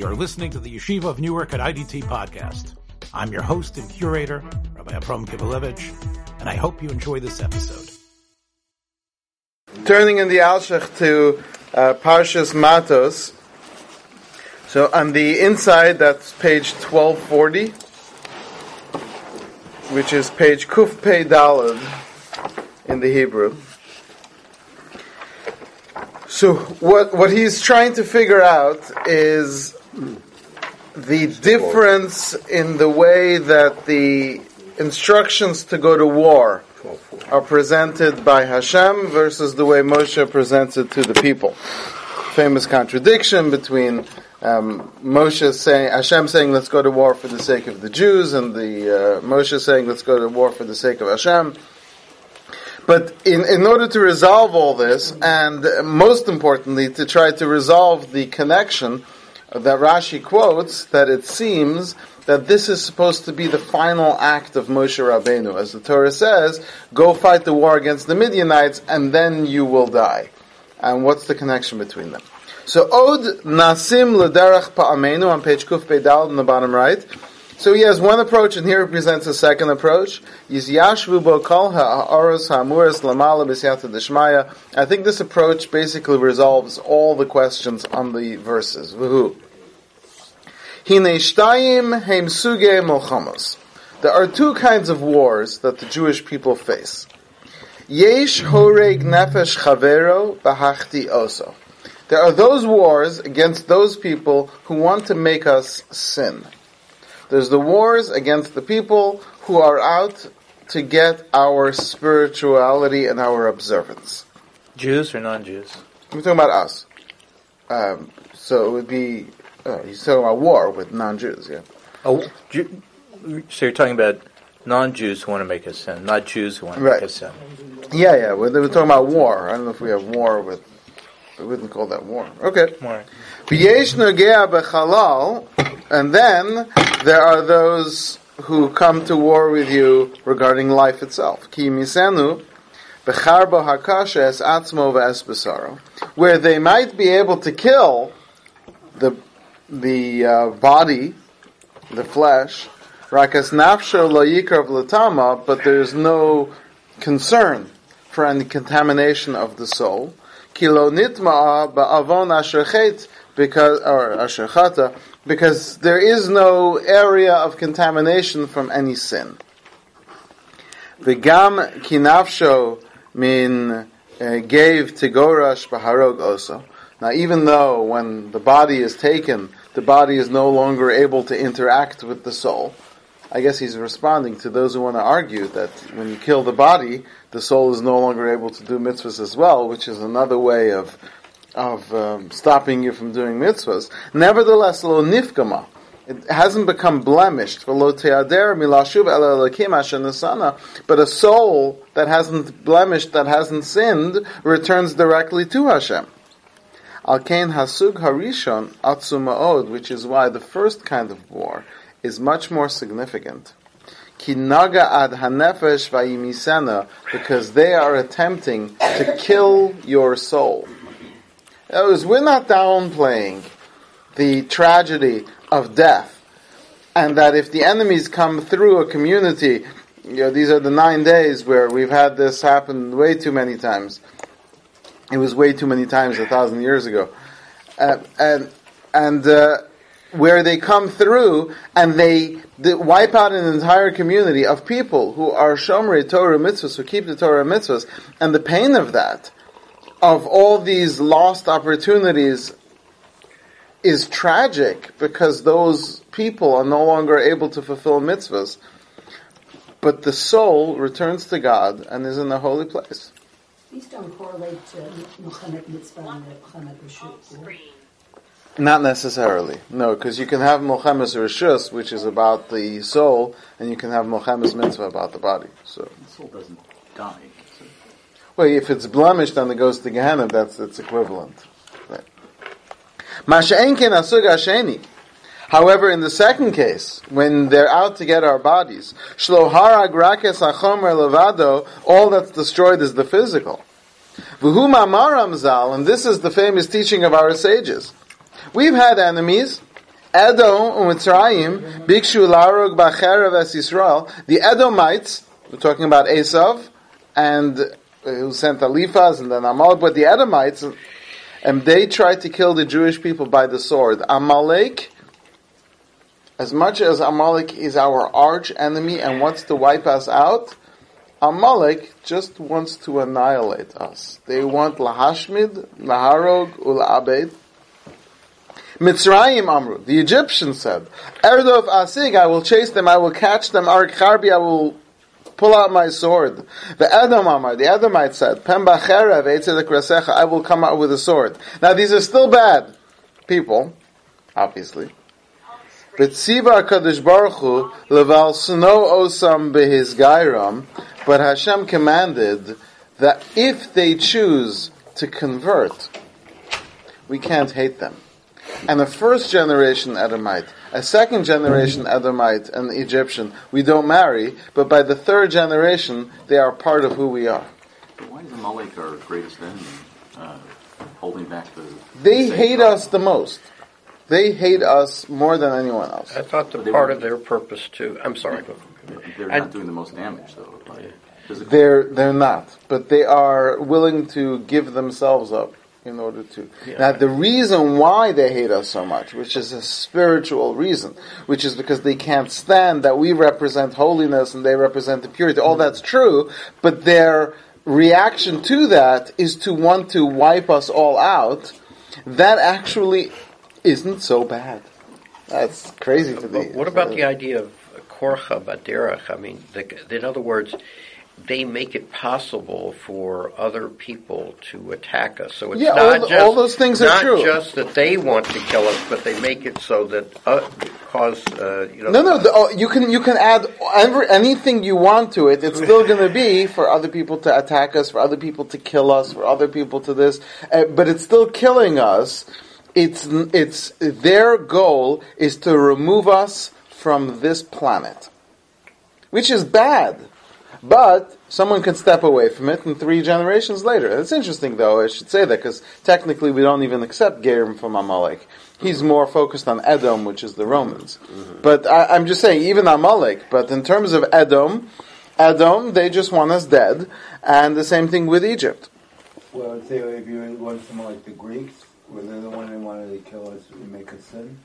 You're listening to the Yeshiva of Newark at IDT Podcast. I'm your host and curator, Rabbi Avram Kivalevich, and I hope you enjoy this episode. Turning in the Alshech to Parshas Matos. So on the inside, that's page 1240, which is page Kuf Pei Daled in the Hebrew. So what he's trying to figure out is the difference in the way that the instructions to go to war are presented by Hashem versus the way Moshe presents it to the people. Famous contradiction between Moshe saying, Hashem saying, let's go to war for the sake of the Jews, and the Moshe saying, let's go to war for the sake of Hashem. But in order to resolve all this, and most importantly, to try to resolve the connection that Rashi quotes, that it seems that this is supposed to be the final act of Moshe Rabbeinu. As the Torah says, go fight the war against the Midianites, and then you will die. And what's the connection between them? So, Od Nasim L'Derech Pa'amenu, on page Kuf Beidal, on the bottom right. So he has one approach, and here he presents a second approach. Yizyashvu bo kol ha'aros ha'amuris lamala b'siyata d'shmaya. I think this approach basically resolves all the questions on the verses. V'hu. Hine shtayim heim suge molchamos. There are two kinds of wars that the Jewish people face. Yesh horeg nefesh chavero v'hachti oso. There are those wars against those people who want to make us sin. There's the wars against the people who are out to get our spirituality and our observance. Jews or non-Jews? I'm talking about us. So it would be... he's talking about war with non-Jews, yeah. Oh, so you're talking about non-Jews who want to make us sin, not Jews who want to make us sin. Yeah. We're talking about war. I don't know if we have war with... We wouldn't call that war. Okay. War. B'yesh nogea b'chalal... And then there are those who come to war with you regarding life itself. Ki misenu b'charbo hakasha es atzmo v'es b'saro, where they might be able to kill the body, the flesh, rakas nafsho lo yikrav l'tama, but there's no concern for any contamination of the soul. Ki lo nitma'a ba'avon asherchet, or asherchata, because there is no area of contamination from any sin. V'gam ki nafsho min gave tigorash b'harog oso. Now, even though when the body is taken, the body is no longer able to interact with the soul. I guess he's responding to those who want to argue that when you kill the body, the soul is no longer able to do mitzvahs as well, which is another way of stopping you from doing mitzvahs. Nevertheless, lo nifgama, it hasn't become blemished. Lo te'ader milashuv el elokim asher nisana, but a soul that hasn't blemished, that hasn't sinned, returns directly to Hashem. Al kein hasug harishon atzum ma'od, which is why the first kind of war is much more significant. Ki naga ad hanefesh vayimisena, because they are attempting to kill your soul. We're not downplaying the tragedy of death, and that if the enemies come through a community, these are the 9 days where we've had this happen way too many times. It was way too many times 1,000 years ago. Where they come through and they wipe out an entire community of people who are Shomrei Torah mitzvahs, who keep the Torah mitzvahs, and the pain of that, of all these lost opportunities, is tragic because those people are no longer able to fulfill mitzvahs. But the soul returns to God and is in the holy place. These don't correlate to Melchameh Mitzvah and Melchameh Rishus. Not necessarily. No, because you can have Melchameh Rishus, which is about the soul, and you can have Melchameh Mitzvah about the body. So the soul doesn't die. Well, if it's blemished, then it goes to Gehenna. That's its equivalent. Right. However, in the second case, when they're out to get our bodies, all that's destroyed is the physical. And this is the famous teaching of our sages. We've had enemies, Edom u'Mitzrayim bikshu larug b'cherev es Yisrael. The Edomites, we're talking about Esav, and who sent Alifas and then Amalek, but the Edomites, and they tried to kill the Jewish people by the sword. Amalek, as much as Amalek is our arch enemy and wants to wipe us out, Amalek just wants to annihilate us. They want lahashmid, laharog, ulabed. Mitzrayim amru, the Egyptians said, Erdof asig, I will chase them, I will catch them, arik harbi, I will pull out my sword. The Edomite said, Pem b'cherev eitzedek rasecha, I will come out with a sword. Now these are still bad people, obviously. But Tziva HaKadosh Baruch Hu leval sno osam behiz gairam, but Hashem commanded that if they choose to convert, we can't hate them. And a first generation Edomite, a second generation Edomite and Egyptian, we don't marry, but by the third generation, they are part of who we are. Why is Amalek our greatest enemy, holding back the... They hate us the most. They hate us more than anyone else. I thought the part of their purpose too. I'm sorry. They're not doing the most damage though. Like, they're not, but they are willing to give themselves up in order to. Yeah. Now the reason why they hate us so much, which is a spiritual reason, which is because they can't stand that we represent holiness and they represent the purity. All that's true, but their reaction to that is to want to wipe us all out. That actually isn't so bad. That's crazy to me. What about the idea of korcha baderach? I mean, in other words, they make it possible for other people to attack us. So it's all those things are true. Not just that they want to kill us, but they make it so that you can add anything you want to it. It's still going to be for other people to attack us, for other people to kill us, for other people to this, but it's still killing us. It's their goal is to remove us from this planet, which is bad, but someone can step away from it and 3 generations later. And it's interesting, though, I should say that, because technically we don't even accept Gerim from Amalek. He's more focused on Edom, which is the Romans. Mm-hmm. But I'm just saying, even Amalek, but in terms of Edom, they just want us dead, and the same thing with Egypt. Well, I would say if you want someone like the Greeks, were they the one who wanted to kill us and make us sin?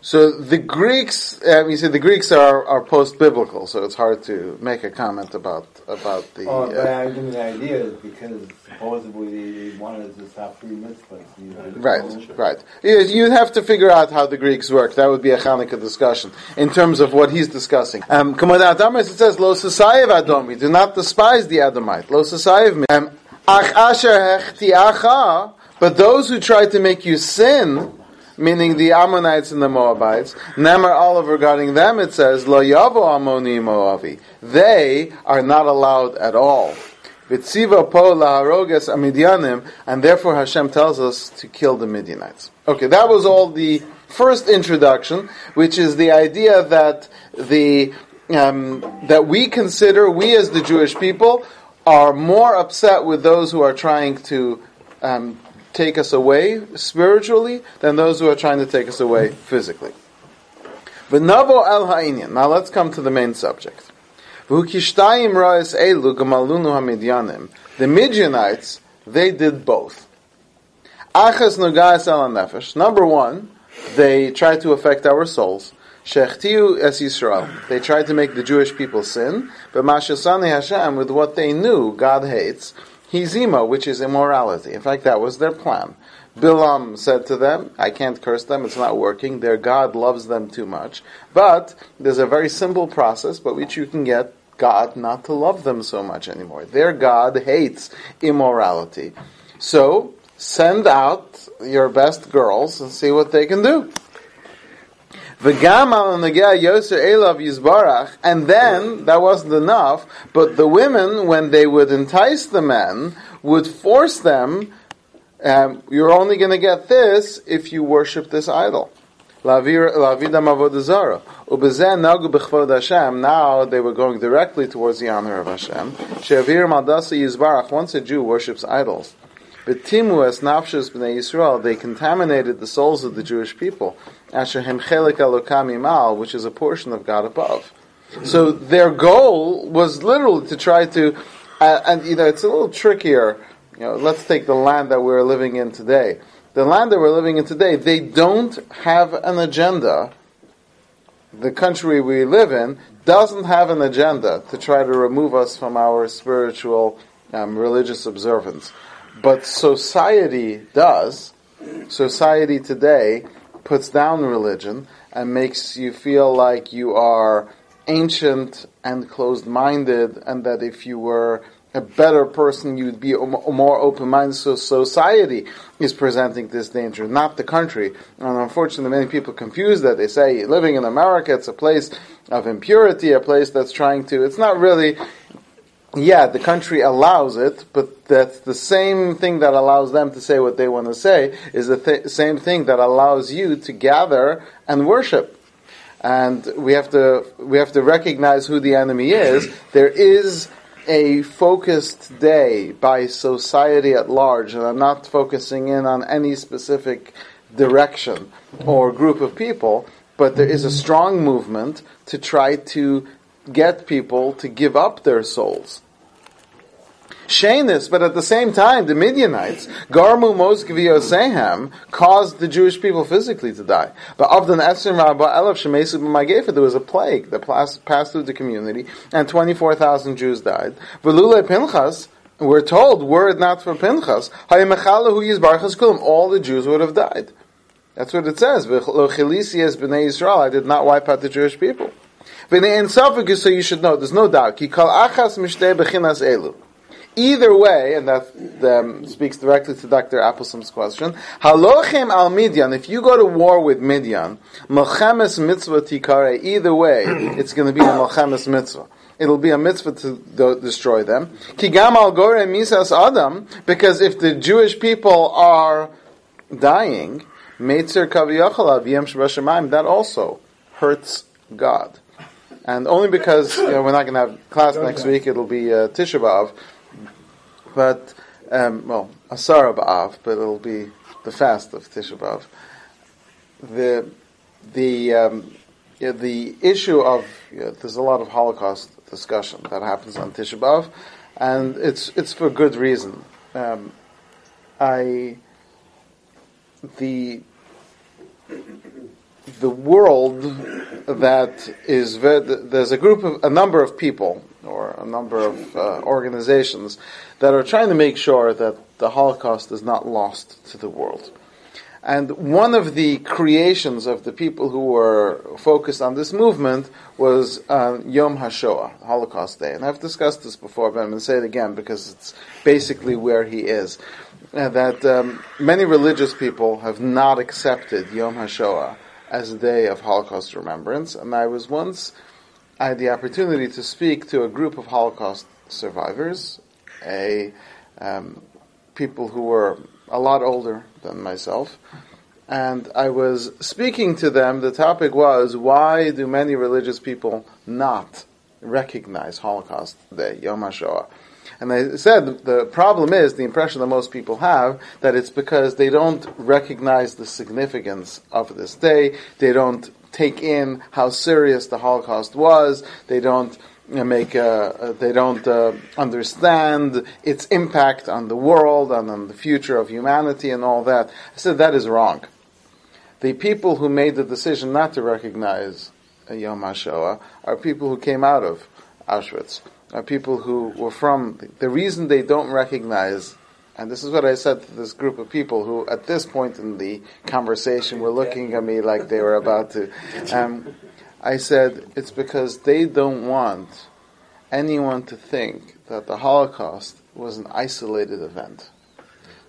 So the Greeks, you see, the Greeks are post-biblical, so it's hard to make a comment about the... Oh, but I give you the idea, because supposedly they wanted to stop free mitzvahs. You know, right. You'd have to figure out how the Greeks work. That would be a Hanukkah discussion, in terms of what he's discussing. It says, Lo sasayev adomi, do not despise the Adamite. Lo sasayev me. Ach asher hechtiacha. But those who tried to make you sin, meaning the Ammonites and the Moabites, Namar Olive, regarding them it says, Lo Yavo Ammoni Moavi. They are not allowed at all. Vitziva po laharoges amidyanim, and therefore Hashem tells us to kill the Midianites. Okay, that was all the first introduction, which is the idea that that we as the Jewish people are more upset with those who are trying to take us away spiritually than those who are trying to take us away physically. V'navo al ha'inyan. Now let's come to the main subject. V'hukishtayim ra'es elu gamalunu hamidyanim. The Midianites, they did both. Achas nuga'es al nefesh. Number one, they tried to affect our souls. Shechtiu es Yisrael. They tried to make the Jewish people sin. But ma'shasani Hashem, with what they knew God hates, Hizima, which is immorality. In fact, that was their plan. Bilam said to them, I can't curse them, it's not working, their God loves them too much. But there's a very simple process by which you can get God not to love them so much anymore. Their God hates immorality. So, send out your best girls and see what they can do. And then, that wasn't enough, but the women, when they would entice the men, would force them, you're only going to get this if you worship this idol. Now they were going directly towards the honor of Hashem. Once a Jew worships idols, B'timu es nafshos b'nei Yisrael, they contaminated the souls of the Jewish people, asher hem chelik elokam imal, which is a portion of God above. So their goal was literally to try to, it's a little trickier. Let's take the land that we're living in today. The land that we're living in today, they don't have an agenda. The country we live in doesn't have an agenda to try to remove us from our spiritual, religious observance. But society does. Society today puts down religion and makes you feel like you are ancient and closed-minded, and that if you were a better person, you'd be more open-minded. So society is presenting this danger, not the country. And unfortunately, many people confuse that. They say, living in America, it's a place of impurity, a place that's trying to... It's not really... Yeah, the country allows it, but that's the same thing that allows them to say what they want to say, is the same thing that allows you to gather and worship. And we have to recognize who the enemy is. There is a focused day by society at large, and I'm not focusing in on any specific direction or group of people, but there is a strong movement to try to get people to give up their souls. But at the same time, the Midianites, Garmu Mos Gviosehem, caused the Jewish people physically to die. But Avdan Esrim Rabba Elef Shemesu B'Magefa, there was a plague that passed through the community, and 24,000 Jews died. Velule Pinchas, we're told, were it not for Pinchas, Hayemechalahu Yizbarchas Kulam, all the Jews would have died. That's what it says. Lo Chelisias B'nei Yisrael, I did not wipe out the Jewish people. B'nei Ensophag, so you should know, there's no doubt. Ki kal achas mishteh b'chinas elu. Either way, and that speaks directly to Dr. Applesam's question, Halochem al Midian, if you go to war with Midian, Melchameh Mitzvah tikare, either way, it's going to be a Melchameh Mitzvah. It'll be a mitzvah to destroy them. Kigam al gore misas adam, because if the Jewish people are dying, Meitzer kaviyachal aviyem shebashamayim, that also hurts God. And only because we're not going to have class next week, it'll be Tisha B'Av. But, Asara B'Av, but it'll be the fast of Tisha B'Av. The issue of, there's a lot of Holocaust discussion that happens on Tisha B'Av, and it's for good reason. The world that is, there's a number of people, or a number of organizations that are trying to make sure that the Holocaust is not lost to the world. And one of the creations of the people who were focused on this movement was Yom HaShoah, Holocaust Day. And I've discussed this before, but I'm going to say it again because it's basically where he is. That many religious people have not accepted Yom HaShoah as a day of Holocaust remembrance. And I had the opportunity to speak to a group of Holocaust survivors, people who were a lot older than myself, and I was speaking to them. The topic was, why do many religious people not recognize Holocaust Day, Yom HaShoah? And I said, the problem is, the impression that most people have, that it's because they don't recognize the significance of this day, they don't take in how serious the Holocaust was, they don't understand its impact on the world and on the future of humanity and all that. I said, that is wrong. The people who made the decision not to recognize Yom HaShoah are people who came out of Auschwitz, are people who were from... The reason they don't recognize... And this is what I said to this group of people who, at this point in the conversation, were looking at me like they were about to. I said, it's because they don't want anyone to think that the Holocaust was an isolated event,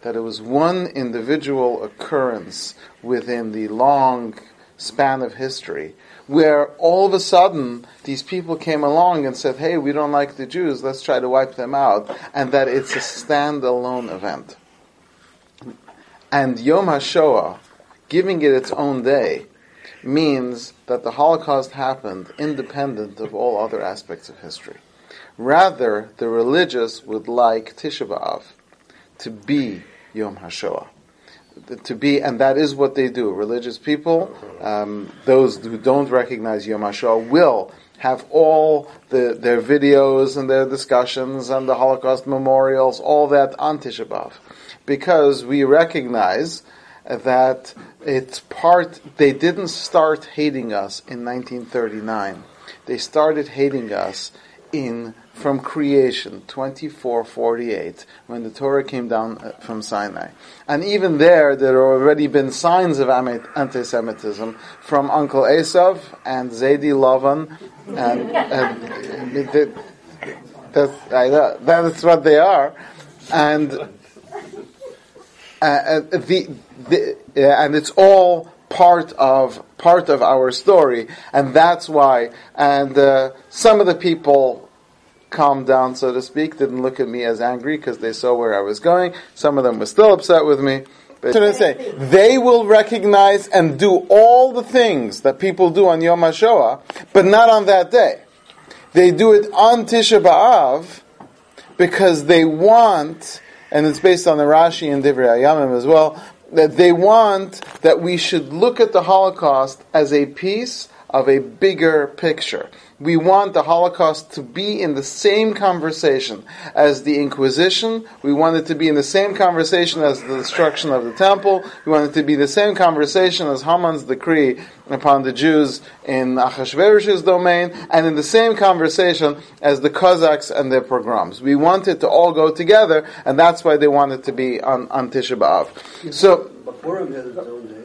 that it was one individual occurrence within the long span of history, where all of a sudden these people came along and said, hey, we don't like the Jews, let's try to wipe them out, and that it's a standalone event. And Yom HaShoah, giving it its own day, means that the Holocaust happened independent of all other aspects of history. Rather, the religious would like Tisha B'Av to be Yom HaShoah. And that is what they do. Religious people, those who don't recognize Yom HaShoah, will have all their videos and their discussions and the Holocaust memorials, all that on Tisha B'Av, because we recognize that it's part. They didn't start hating us in 1939. They started hating us from creation, 2448, when the Torah came down from Sinai. And even there already been signs of anti-Semitism from Uncle Esav and Zaidi Lavan. That's what they are. And it's all part of our story, and that's why. And some of the people calmed down, so to speak, didn't look at me as angry because they saw where I was going. Some of them were still upset with me. But should I say, they will recognize and do all the things that people do on Yom HaShoah, but not on that day. They do it on Tisha B'Av because they want, and it's based on the Rashi and Divrei Hayamim as well, that they want that we should look at the Holocaust as a piece of a bigger picture. We want the Holocaust to be in the same conversation as the Inquisition. We want it to be in the same conversation as the destruction of the Temple. We want it to be the same conversation as Haman's decree upon the Jews in Achashverosh's domain, and in the same conversation as the Cossacks and their pogroms. We want it to all go together, and that's why they want it to be on Tisha B'Av. So, Purim has its own day.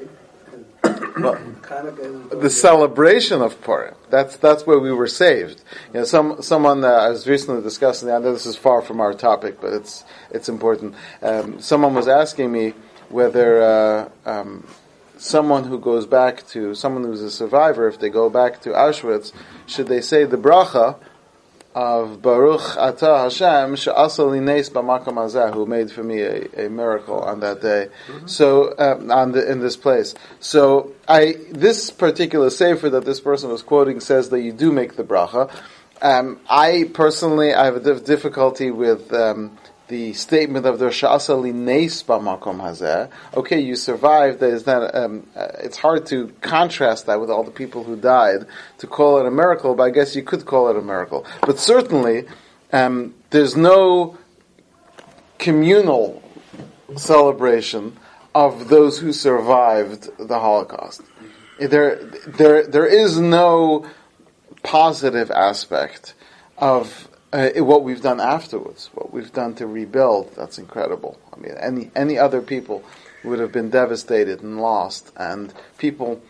The celebration of Purim. That's where we were saved. You know, someone I was recently discussing. I know this is far from our topic, but it's important. Someone was asking me whether someone who goes back to someone who's a survivor, if they go back to Auschwitz, should they say the bracha of Baruch Ata Hashem she'asa li nes b'makom hazeh, who made for me a miracle on that day, so in this place. So this particular sefer that this person was quoting says that you do make the bracha. I personally have a difficulty with the statement of the she'asa li nes b'makom hazeh. Okay, you survived. That is not. It's hard to contrast that with all the people who died to call it a miracle, but I guess you could call it a miracle. But certainly, there's no communal celebration of those who survived the Holocaust. There is no positive aspect of what we've done afterwards, what we've done to rebuild. That's incredible. I mean, any other people would have been devastated and lost, and people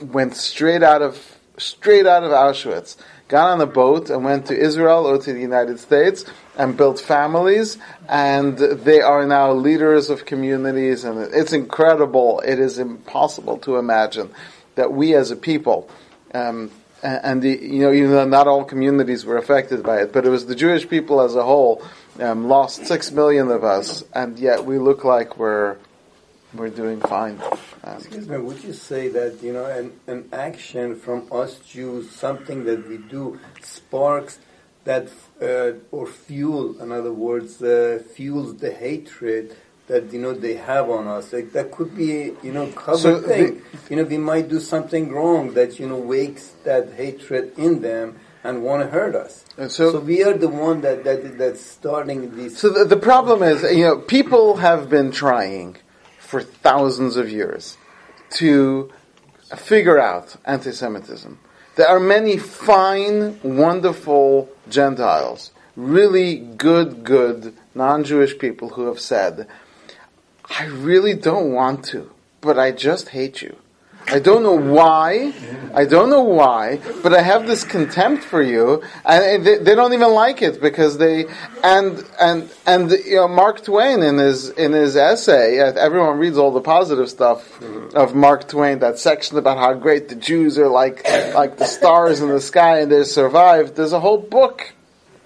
went straight out of Auschwitz, got on a boat and went to Israel or to the United States and built families, and they are now leaders of communities, and it's incredible. It is impossible to imagine that we as a people, even though not all communities were affected by it, but it was the Jewish people as a whole, lost 6 million of us, and yet we look like we're doing fine. Excuse me, would you say that, an action from us Jews, something that we do, sparks that, or fuel, in other words, fuels the hatred that, they have on us? Like, that could be, covered thing. We might do something wrong that, wakes that hatred in them and want to hurt us. And so we are the one that's starting these. So the problem is, people have been trying for thousands of years to figure out anti-Semitism. There are many fine, wonderful Gentiles, really good, non-Jewish people who have said, I really don't want to, but I just hate you. I don't know why, but I have this contempt for you, and they don't even like it because Mark Twain in his essay, everyone reads all the positive stuff of Mark Twain, that section about how great the Jews are, like the stars in the sky, and they survived. There's a whole book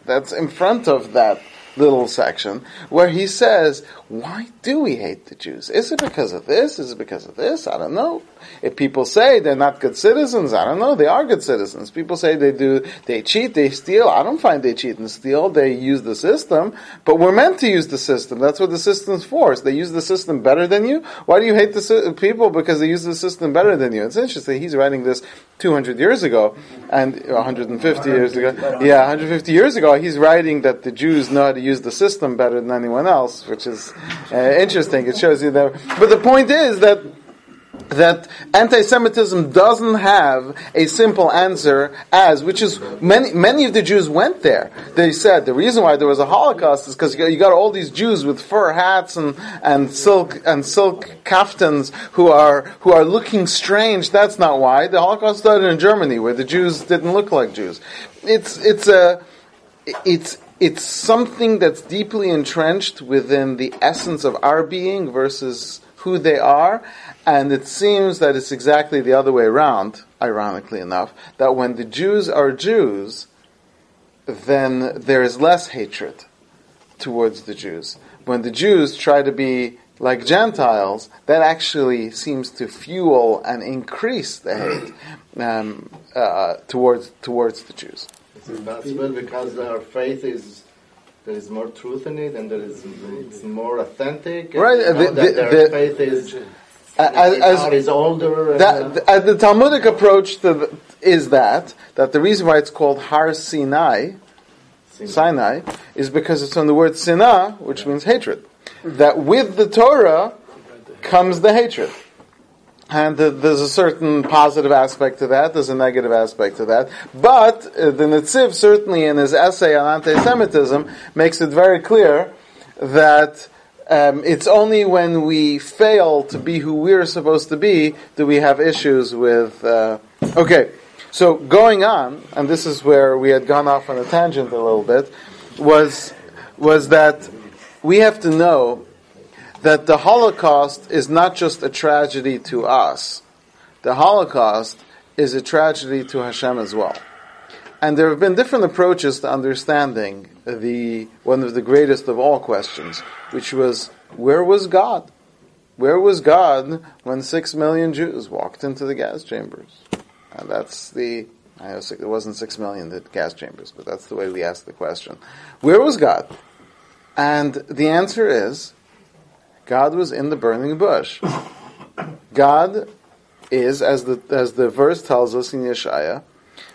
that's in front of that little section where he says, why do we hate the Jews? Is it because of this? Is it because of this? I don't know. If people say they're not good citizens, I don't know. They are good citizens. People say they cheat, they steal. I don't find they cheat and steal. They use the system, but we're meant to use the system. That's what the system's for. They use the system better than you. Why do you hate the people? Because they use the system better than you. It's interesting. He's writing this 200 years ago and 150 years ago. Yeah, 150 years ago, he's writing that the Jews know how to use the system better than anyone else, which is interesting. It shows you that. But the point is that anti-Semitism doesn't have a simple answer, which is many of the Jews went there. They said the reason why there was a Holocaust is because you got all these Jews with fur hats and silk kaftans who are looking strange. That's not why. The Holocaust started in Germany, where the Jews didn't look like Jews. It's something that's deeply entrenched within the essence of our being versus who they are, and it seems that it's exactly the other way around, ironically enough, that when the Jews are Jews, then there is less hatred towards the Jews. When the Jews try to be like Gentiles, that actually seems to fuel and increase the hate towards the Jews. It's impossible because our faith is... There is more truth in it, and it's more authentic. Right, their faith is as older. The Talmudic approach is that the reason why it's called Har Sinai, is because it's on the word Sinah, which means hatred. That with the Torah comes the hatred. And there's a certain positive aspect to that. There's a negative aspect to that. But the Netziv, certainly in his essay on anti-Semitism, makes it very clear that it's only when we fail to be who we're supposed to be do we have issues with... Okay, so going on, and this is where we had gone off on a tangent a little bit, was that we have to know that the Holocaust is not just a tragedy to us. The Holocaust is a tragedy to Hashem as well. And there have been different approaches to understanding one of the greatest of all questions, which was, where was God? Where was God when 6 million Jews walked into the gas chambers? And it wasn't 6 million, the gas chambers, but that's the way we asked the question. Where was God? And the answer is, God was in the burning bush. God is, as the verse tells us in Yeshaya,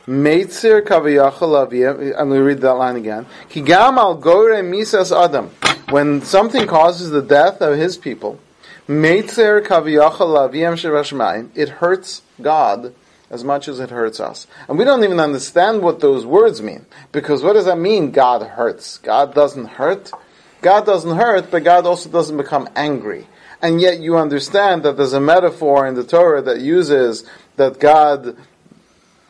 Meitzir Kaviyachal Aviv, I'm going to read that line again. Kigam al gore misas adam. When something causes the death of his people, Meitzir Kaviyachal Aviyam Shevashmayim, it hurts God as much as it hurts us. And we don't even understand what those words mean. Because what does that mean, God hurts? God doesn't hurt. God doesn't hurt, but God also doesn't become angry. And yet you understand that there's a metaphor in the Torah that uses that God...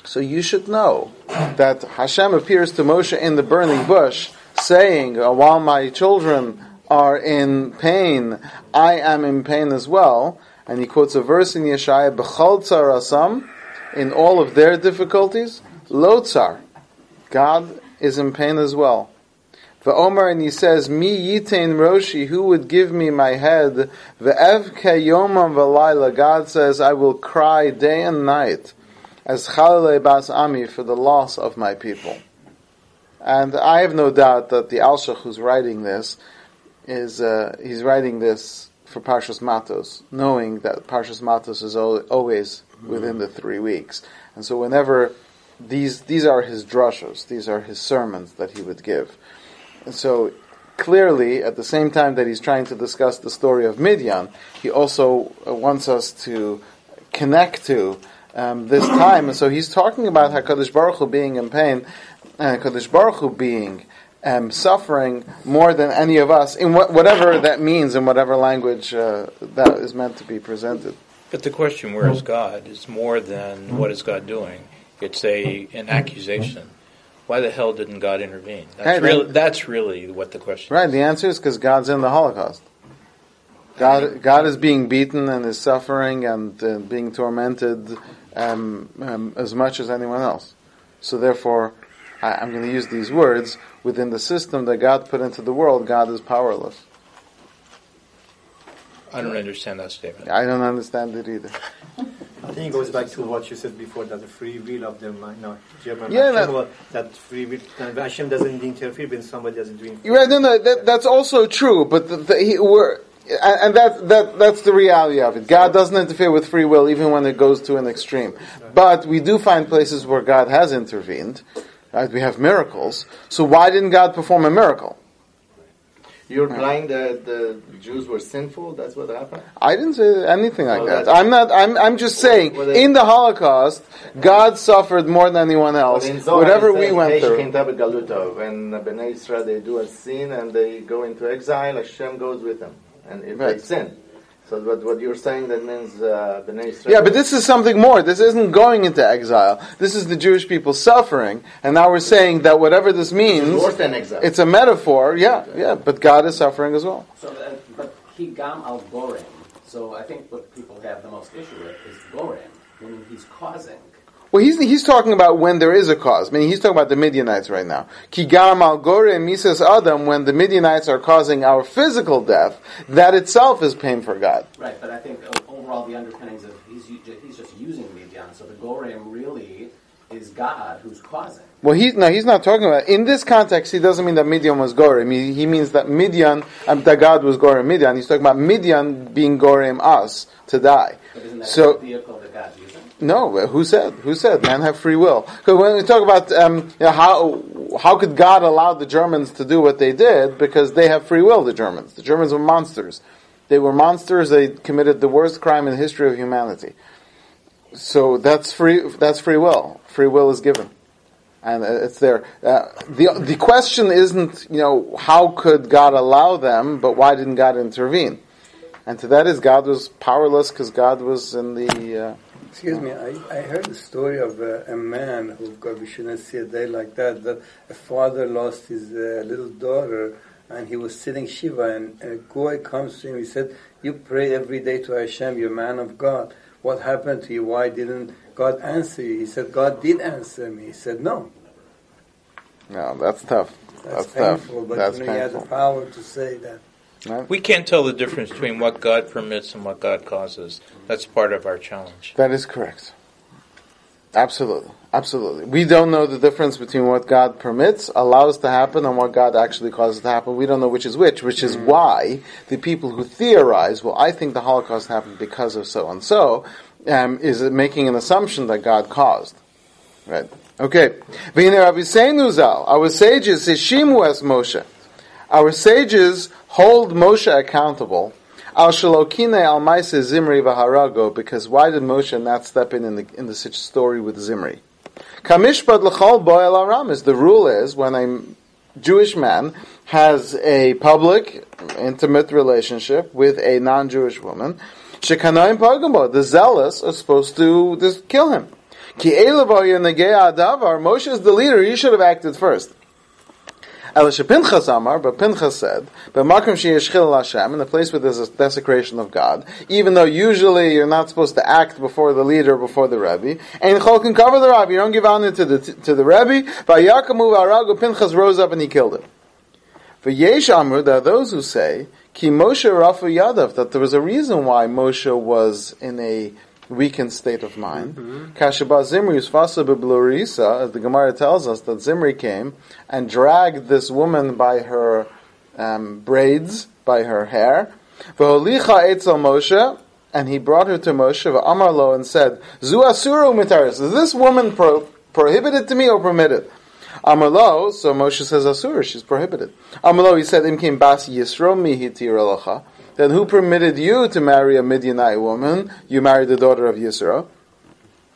So you should know that Hashem appears to Moshe in the burning bush saying, while my children are in pain, I am in pain as well. And he quotes a verse in Yeshaya, B'chol tzarasam, in all of their difficulties, lo tzar, God is in pain as well. V'omar, and he says, Mi yitain roshi, who would give me my head? V'evke yomam v'layla, God says, I will cry day and night, as chalele bas ami, for the loss of my people. And I have no doubt that the Alshech who's writing this, he's writing this for Parshas Matos, knowing that Parshas Matos is always within the 3 weeks. And so whenever, these are his drushos, these are his sermons that he would give. So clearly, at the same time that he's trying to discuss the story of Midian, he also wants us to connect to this time. And so he's talking about HaKadosh Baruch Hu being in pain, and HaKadosh Baruch Hu being suffering more than any of us, in whatever that means, in whatever language that is meant to be presented. But the question, where is God, is more than what is God doing. It's an accusation. Why the hell didn't God intervene? That's really what the question is. Right, the answer is because God's in the Holocaust. God is being beaten and is suffering and being tormented as much as anyone else. So therefore, I'm going to use these words, within the system that God put into the world, God is powerless. I don't understand that statement. I don't understand it either. I think it goes back to what you said before, that the free will of the mind. No, that free will. Hashem doesn't interfere when somebody doesn't do anything. Right, that's also true, but that's the reality of it. God doesn't interfere with free will, even when it goes to an extreme. But we do find places where God has intervened. Right? We have miracles. So why didn't God perform a miracle? You're implying that the Jews were sinful? That's what happened? I didn't say anything like that. I'm just saying, in the Holocaust, God suffered more than anyone else. Whatever we went through. When Bnei Israel, they do a sin and they go into exile, Hashem goes with them. And if they sin. So what you're saying, that means Bnei Israel... Yeah, but this is something more. This isn't going into exile. This is the Jewish people suffering. And now we're saying that whatever this means... It's worse than exile. It's a metaphor, yeah. But God is suffering as well. So, but Higam al Gorem. So I think what people have the most issue with is Gorem, meaning he's causing. Well, he's talking about when there is a cause. Meaning he's talking about the Midianites right now. Kigam al gore misas adam, when the Midianites are causing our physical death, that itself is pain for God. Right, but I think overall the underpinnings of he's just using Midian, so the Gorem really is God who's causing. Well, he's not talking about... In this context, he doesn't mean that Midian was Gorem. He means that Midian, that God was Gorem Midian. He's talking about Midian being Gorem us to die. But isn't that the vehicle that God's using? No, who said man have free will? Because when we talk about how could God allow the Germans to do what they did, because they have free will, the Germans were monsters. They were monsters. They committed the worst crime in the history of humanity. So that's free will. Free will is given. And it's there. The question isn't, how could God allow them, but why didn't God intervene? And to that is God was powerless because God was in the... Excuse me, I heard the story of a man who, God, we shouldn't see a day like that, that a father lost his little daughter and he was sitting Shiva, and a goy comes to him, he said, you pray every day to Hashem, you're a man of God. What happened to you? Why didn't God answer you? He said, God did answer me. He said, no. No, that's tough. That's painful, tough. But that's painful. He had the power to say that. We can't tell the difference between what God permits and what God causes. That's part of our challenge. That is correct. Absolutely. We don't know the difference between what God permits, allows to happen, and what God actually causes to happen. We don't know which is why the people who theorize, well, I think the Holocaust happened because of so-and-so, is making an assumption that God caused. Right? Okay. Our sages say, Shimu es Moshe. Our sages hold Moshe accountable. Al shalokine al maise Zimri v'harago, because why did Moshe not step in the such story with Zimri? Kamishpat l'chol bo el aramis. The rule is when a Jewish man has a public, intimate relationship with a non-Jewish woman, shekanoim pagamo. The zealous are supposed to just kill him. Ki elavoye negei adavar. Moshe is the leader. You should have acted first. Elisha Pinchas Amar, but Pinchas said, in the place where there's a desecration of God, even though usually you're not supposed to act before the leader, before the Rebbe, and Chol can cover the Rebbe, you don't give honor to the Rebbe, Pinchas rose up and he killed him. For Yesh Amr, there are those who say, Ki Moshe Rafu Yadav, that there was a reason why Moshe was in a weakened state of mind. Kashaba Zimri Usfasa Biblurisa, as the Gemara tells us, that Zimri came and dragged this woman by her braids, by her hair. V'holicha etzel Moshe, and he brought her to Moshe v'amarlo and said, Zu asuru mitaris, is this woman prohibited to me or permitted? Amarlo, so Moshe says asur, she's prohibited. Amarlo, he said, Imkim bas Yisro mihiti relocha. Then who permitted you to marry a Midianite woman? You married the daughter of Yisro.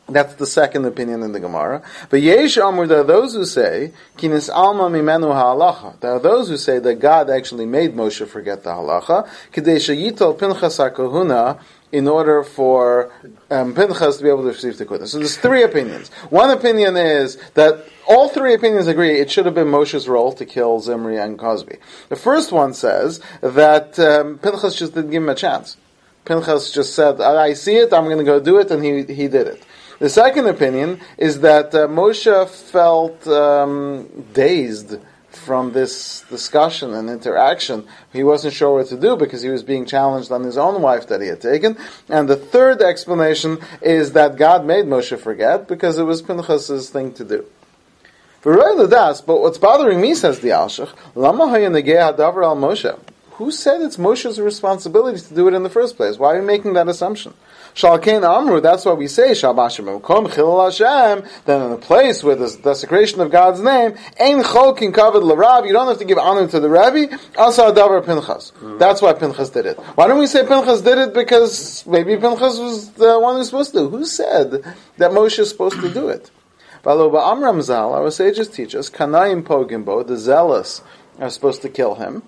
That's the second opinion in the Gemara. But Yesh Amr, there are those who say, Kinis Alma Mimenu Ha'alacha. There are those who say that God actually made Moshe forget the Halacha. Kidei Sheyitol Pinchas HaKohuna, in order for Pinchas to be able to receive the Kohen. So there's three opinions. One opinion is that all three opinions agree it should have been Moshe's role to kill Zimri and Cosby. The first one says that Pinchas just didn't give him a chance. Pinchas just said, I see it, I'm going to go do it, and he did it. The second opinion is that Moshe felt dazed from this discussion and interaction. He wasn't sure what to do because he was being challenged on his own wife that he had taken. And the third explanation is that God made Moshe forget because it was Pinchas' thing to do. But what's bothering me, says the Alshech, Lama haya negeh hadavar al Moshe. Who said it's Moshe's responsibility to do it in the first place? Why are we making that assumption? Shalkein amru, that's why we say, then in a place where there's desecration of God's name, ein cholkin kavod l'Rav, you don't have to give honor to the Rebbe, asa davar Pinchas. That's why Pinchas did it. Why don't we say Pinchas did it because maybe Pinchas was the one who's supposed to? Who said that Moshe is supposed to do it? Valoba Amram Zal, our sages teach us, Kanaim Pogimbo, the zealous are supposed to kill him.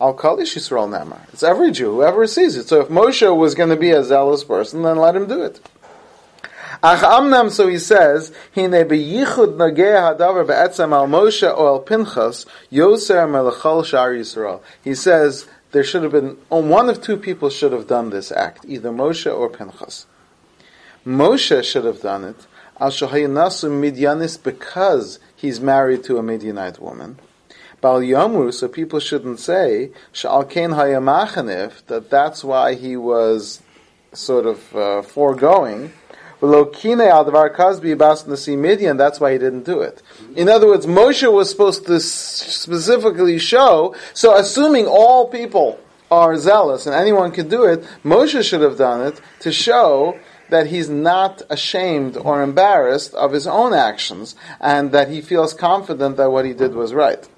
Al Kalish Yisrael Namar. It's every Jew, whoever sees it. So if Moshe was going to be a zealous person, then let him do it. Ach Amnam, so he says, Hine beyichud nageh hadavar be'etzem al Moshe o al Pinchas, Yoser melechal shar Yisrael. He says, there should have been, one of two people should have done this act, either Moshe or Pinchas. Moshe should have done it, Al-Shohayinasu Midianis, because he's married to a Midianite woman. Bal Yomru, so people shouldn't say, Sha'alkein Hayamachanif, that that's why he was sort of foregoing. Velokine Aldavar Kazbi Bas Nasi Midian, that's why he didn't do it. In other words, Moshe was supposed to specifically show, so assuming all people are zealous and anyone can do it, Moshe should have done it to show that he's not ashamed or embarrassed of his own actions, and that he feels confident that what he did was right.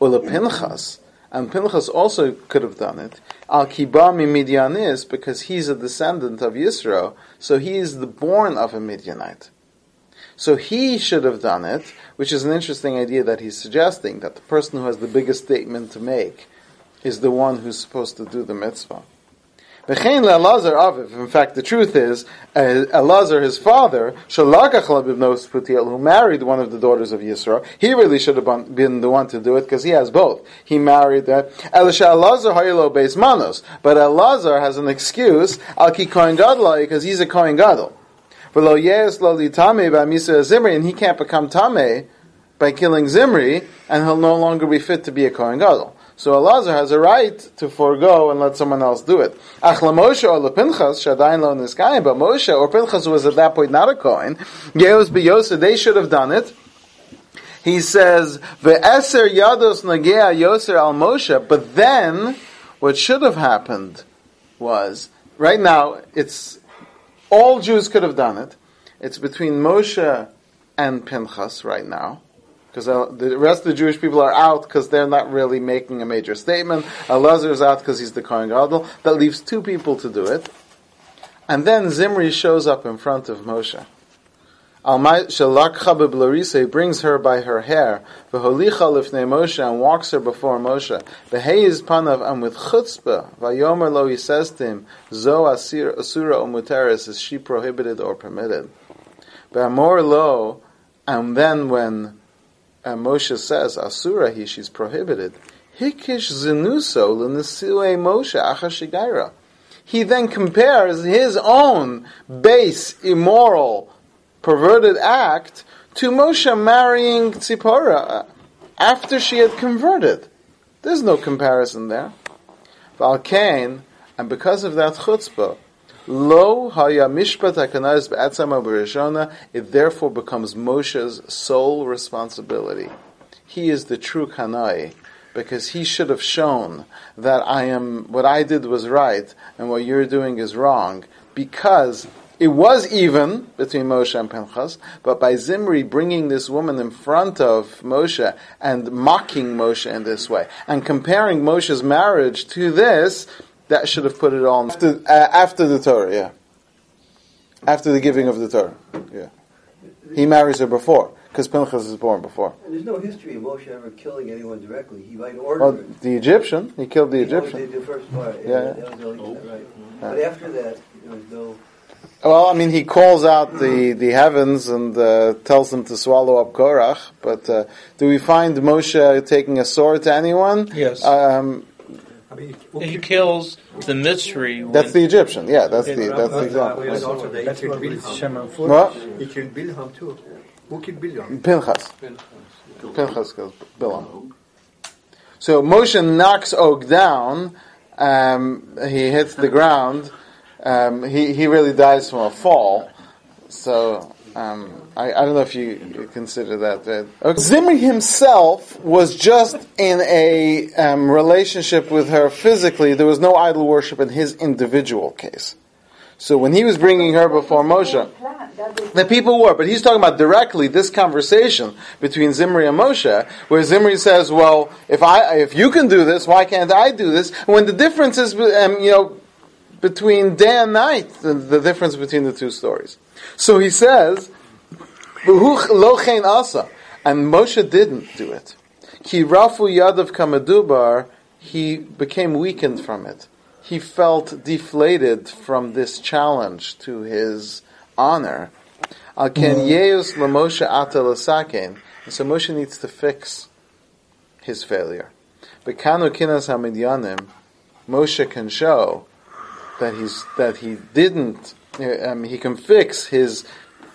Ula Pinchas, and Pinchas also could have done it, Al Kibami Midianis, because he's a descendant of Yisro, so he is the born of a Midianite. So he should have done it, which is an interesting idea that he's suggesting, that the person who has the biggest statement to make is the one who's supposed to do the mitzvah. In fact, the truth is, Elazar, his father, who married one of the daughters of Yisro, he really should have been the one to do it because he has both. He married that. But Elazar has an excuse, because he's a Kohen Gadol. And he can't become Tameh by killing Zimri, and he'll no longer be fit to be a Kohen Gadol. So Elazar has a right to forego and let someone else do it. Ach la Moshe or la Pinchas, shadayin lo niskayin, but Moshe or Pinchas was at that point not a Kohen. Yeos b'Yoseh, they should have done it. He says, ve'eser yados nagea yoser al Moshe, but then what should have happened was, right now, it's all Jews could have done it. It's between Moshe and Pinchas right now, because the rest of the Jewish people are out because they're not really making a major statement. Elazar is out because he's the Kohen Gadol. That leaves two people to do it. And then Zimri shows up in front of Moshe. He brings her by her hair, and walks her before Moshe. And with chutzpah, Vayomer lo, he says to him, Zo asura umuteris, is she prohibited or permitted? B'amor lo, and then when Moshe says, Asura, she's prohibited. Hikish zinuso l'nesile Moshe achashigaira. He then compares his own base, immoral, perverted act to Moshe marrying Tzipora after she had converted. There's no comparison there. Valkain, and because of that chutzpah, Lo haya mishpat hakanais be'atzam ha'bereshona, it therefore becomes Moshe's sole responsibility. He is the true kanai, because he should have shown that what I did was right, and what you're doing is wrong, because it was even between Moshe and Pinchas, but by Zimri bringing this woman in front of Moshe and mocking Moshe in this way, and comparing Moshe's marriage to this, that should have put it on after the Torah, yeah. After the giving of the Torah, yeah. He marries her before, because Pinchas is born before. And there's no history of Moshe ever killing anyone directly. He might order it. The Egyptian, he killed the Egyptian. He did the first part. Yeah. That was the only thing, right. But after that, there was no... Well, I mean, he calls out the heavens and tells them to swallow up Korach, but do we find Moshe taking a sword to anyone? Yes. He kills the Mitzri. That's the Egyptian, yeah. That's the example. He killed Bilam too. Who killed Bilam? Pinchas kills Bilam. So Moshe knocks Og down. He hits the ground. He really dies from a fall. So I don't know if you consider that. Okay. Zimri himself was just in a relationship with her physically. There was no idol worship in his individual case. So when he was bringing her before Moshe, the people were. But he's talking about directly this conversation between Zimri and Moshe, where Zimri says, well, if you can do this, why can't I do this? When the difference is, between day and night, the difference between the two stories. So he says, and Moshe didn't do it. Ki rafu yadav kamadubar, he became weakened from it. He felt deflated from this challenge to his honor. Al ken yeus lamoshe ata lasaken. And so Moshe needs to fix his failure. Bekanu kinas hamidyanim, Moshe can show that he didn't, he can fix his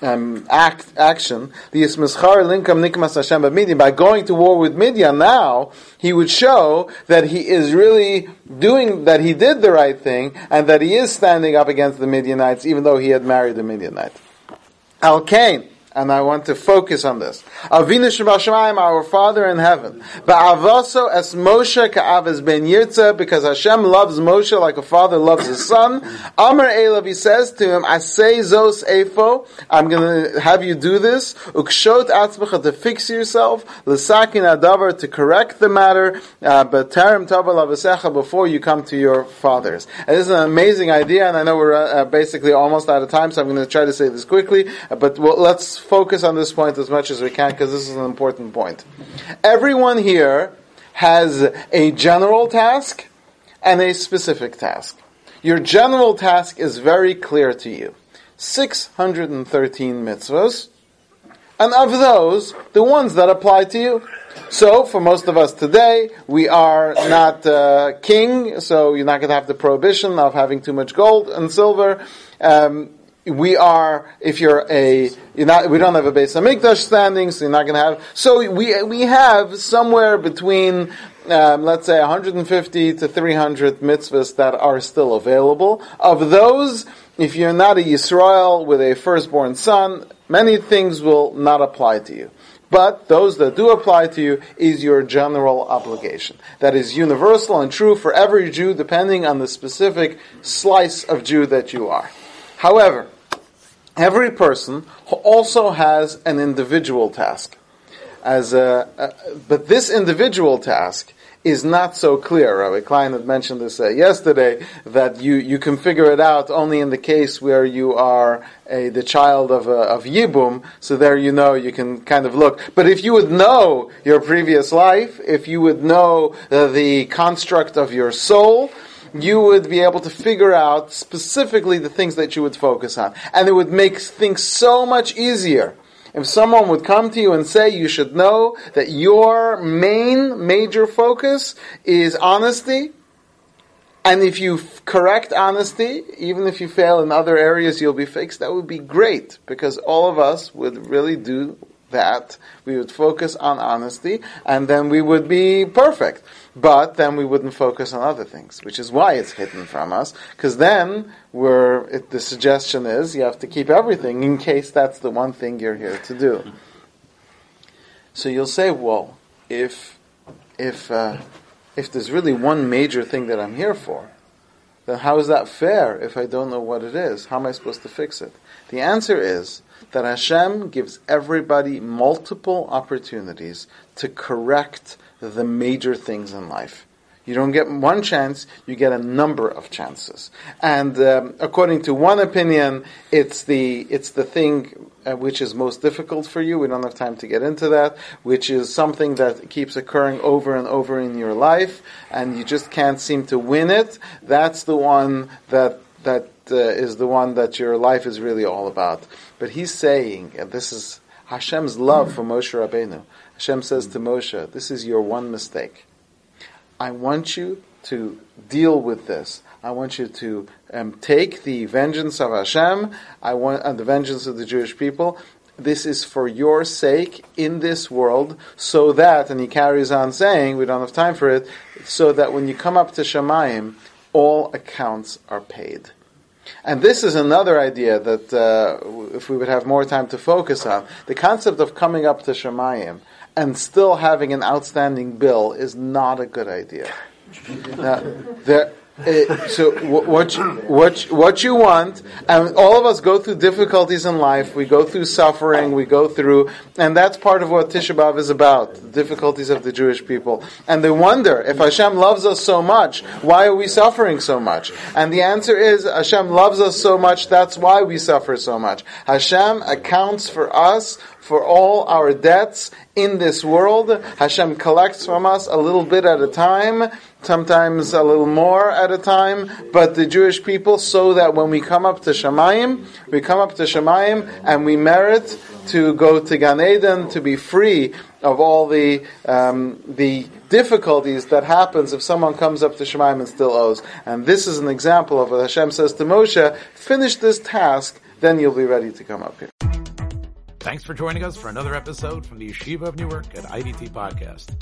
action. The Yismishar Linkam Nikmas Hashem Midian. By going to war with Midian now, he would show that he is really doing, that he did the right thing, and that he is standing up against the Midianites, even though he had married a Midianite. Al Kain, and I want to focus on this. Avinu Shebashamayim, our Father in heaven. Ba'avoso es Moshe ka'avas ben Yirtza, because Hashem loves Moshe like a father loves his son. Amar Elav, he says to him, Asay zos efo, I'm going to have you do this. Ukshot atzmecha, to fix yourself. L'sakin adavar, to correct the matter. B'terem tova lavasecha, before you come to your fathers. And this is an amazing idea, and I know we're basically almost out of time, so I'm going to try to say this quickly, but let's focus on this point as much as we can, because this is an important point. Everyone here has a general task and a specific task. Your general task is very clear to you. 613 mitzvahs, and of those, the ones that apply to you. So, for most of us today, we are not king, so you're not going to have the prohibition of having too much gold and silver. We are, we don't have a Beis Hamikdash standing, so you're not going to have, so we have somewhere between, let's say 150 to 300 mitzvahs that are still available. Of those, if you're not a Yisrael with a firstborn son, many things will not apply to you. But those that do apply to you is your general obligation. That is universal and true for every Jew, depending on the specific slice of Jew that you are. However, every person also has an individual task, but this individual task is not so clear. Rabbi Klein had mentioned this yesterday, that you can figure it out only in the case where you are the child of Yibum, so there you can kind of look. But if you would know your previous life, if you would know the construct of your soul, you would be able to figure out specifically the things that you would focus on. And it would make things so much easier if someone would come to you and say, you should know that your major focus is honesty. And if you correct honesty, even if you fail in other areas, you'll be fixed. That would be great, because all of us would really do that. We would focus on honesty, and then we would be perfect. But then we wouldn't focus on other things, which is why it's hidden from us, because then the suggestion is you have to keep everything in case that's the one thing you're here to do. So you'll say, well, if there's really one major thing that I'm here for, then how is that fair if I don't know what it is? How am I supposed to fix it? The answer is that Hashem gives everybody multiple opportunities to correct the major things in life. You don't get one chance, you get a number of chances. And according to one opinion, it's the thing which is most difficult for you. We don't have time to get into that, which is something that keeps occurring over and over in your life, and you just can't seem to win it. That's the one that is the one that your life is really all about. But he's saying, and this is Hashem's love for Moshe Rabbeinu, Hashem says to Moshe, this is your one mistake. I want you to deal with this. I want you to take the vengeance of Hashem, the vengeance of the Jewish people, this is for your sake in this world, so that, and he carries on saying, we don't have time for it, so that when you come up to Shemayim, all accounts are paid. And this is another idea that if we would have more time to focus on, the concept of coming up to Shemayim and still having an outstanding bill is not a good idea. Now, what you want, and all of us go through difficulties in life, we go through suffering, and that's part of what Tisha B'Av is about, the difficulties of the Jewish people. And they wonder, if Hashem loves us so much, why are we suffering so much? And the answer is, Hashem loves us so much, that's why we suffer so much. Hashem accounts for us for all our debts in this world. Hashem collects from us a little bit at a time, sometimes a little more at a time, but the Jewish people, so that when we come up to Shemayim, and we merit to go to Gan Eden, to be free of all the difficulties that happens if someone comes up to Shemayim and still owes. And this is an example of what Hashem says to Moshe, finish this task, then you'll be ready to come up here. Thanks for joining us for another episode from the Yeshiva of Newark at IDT Podcast.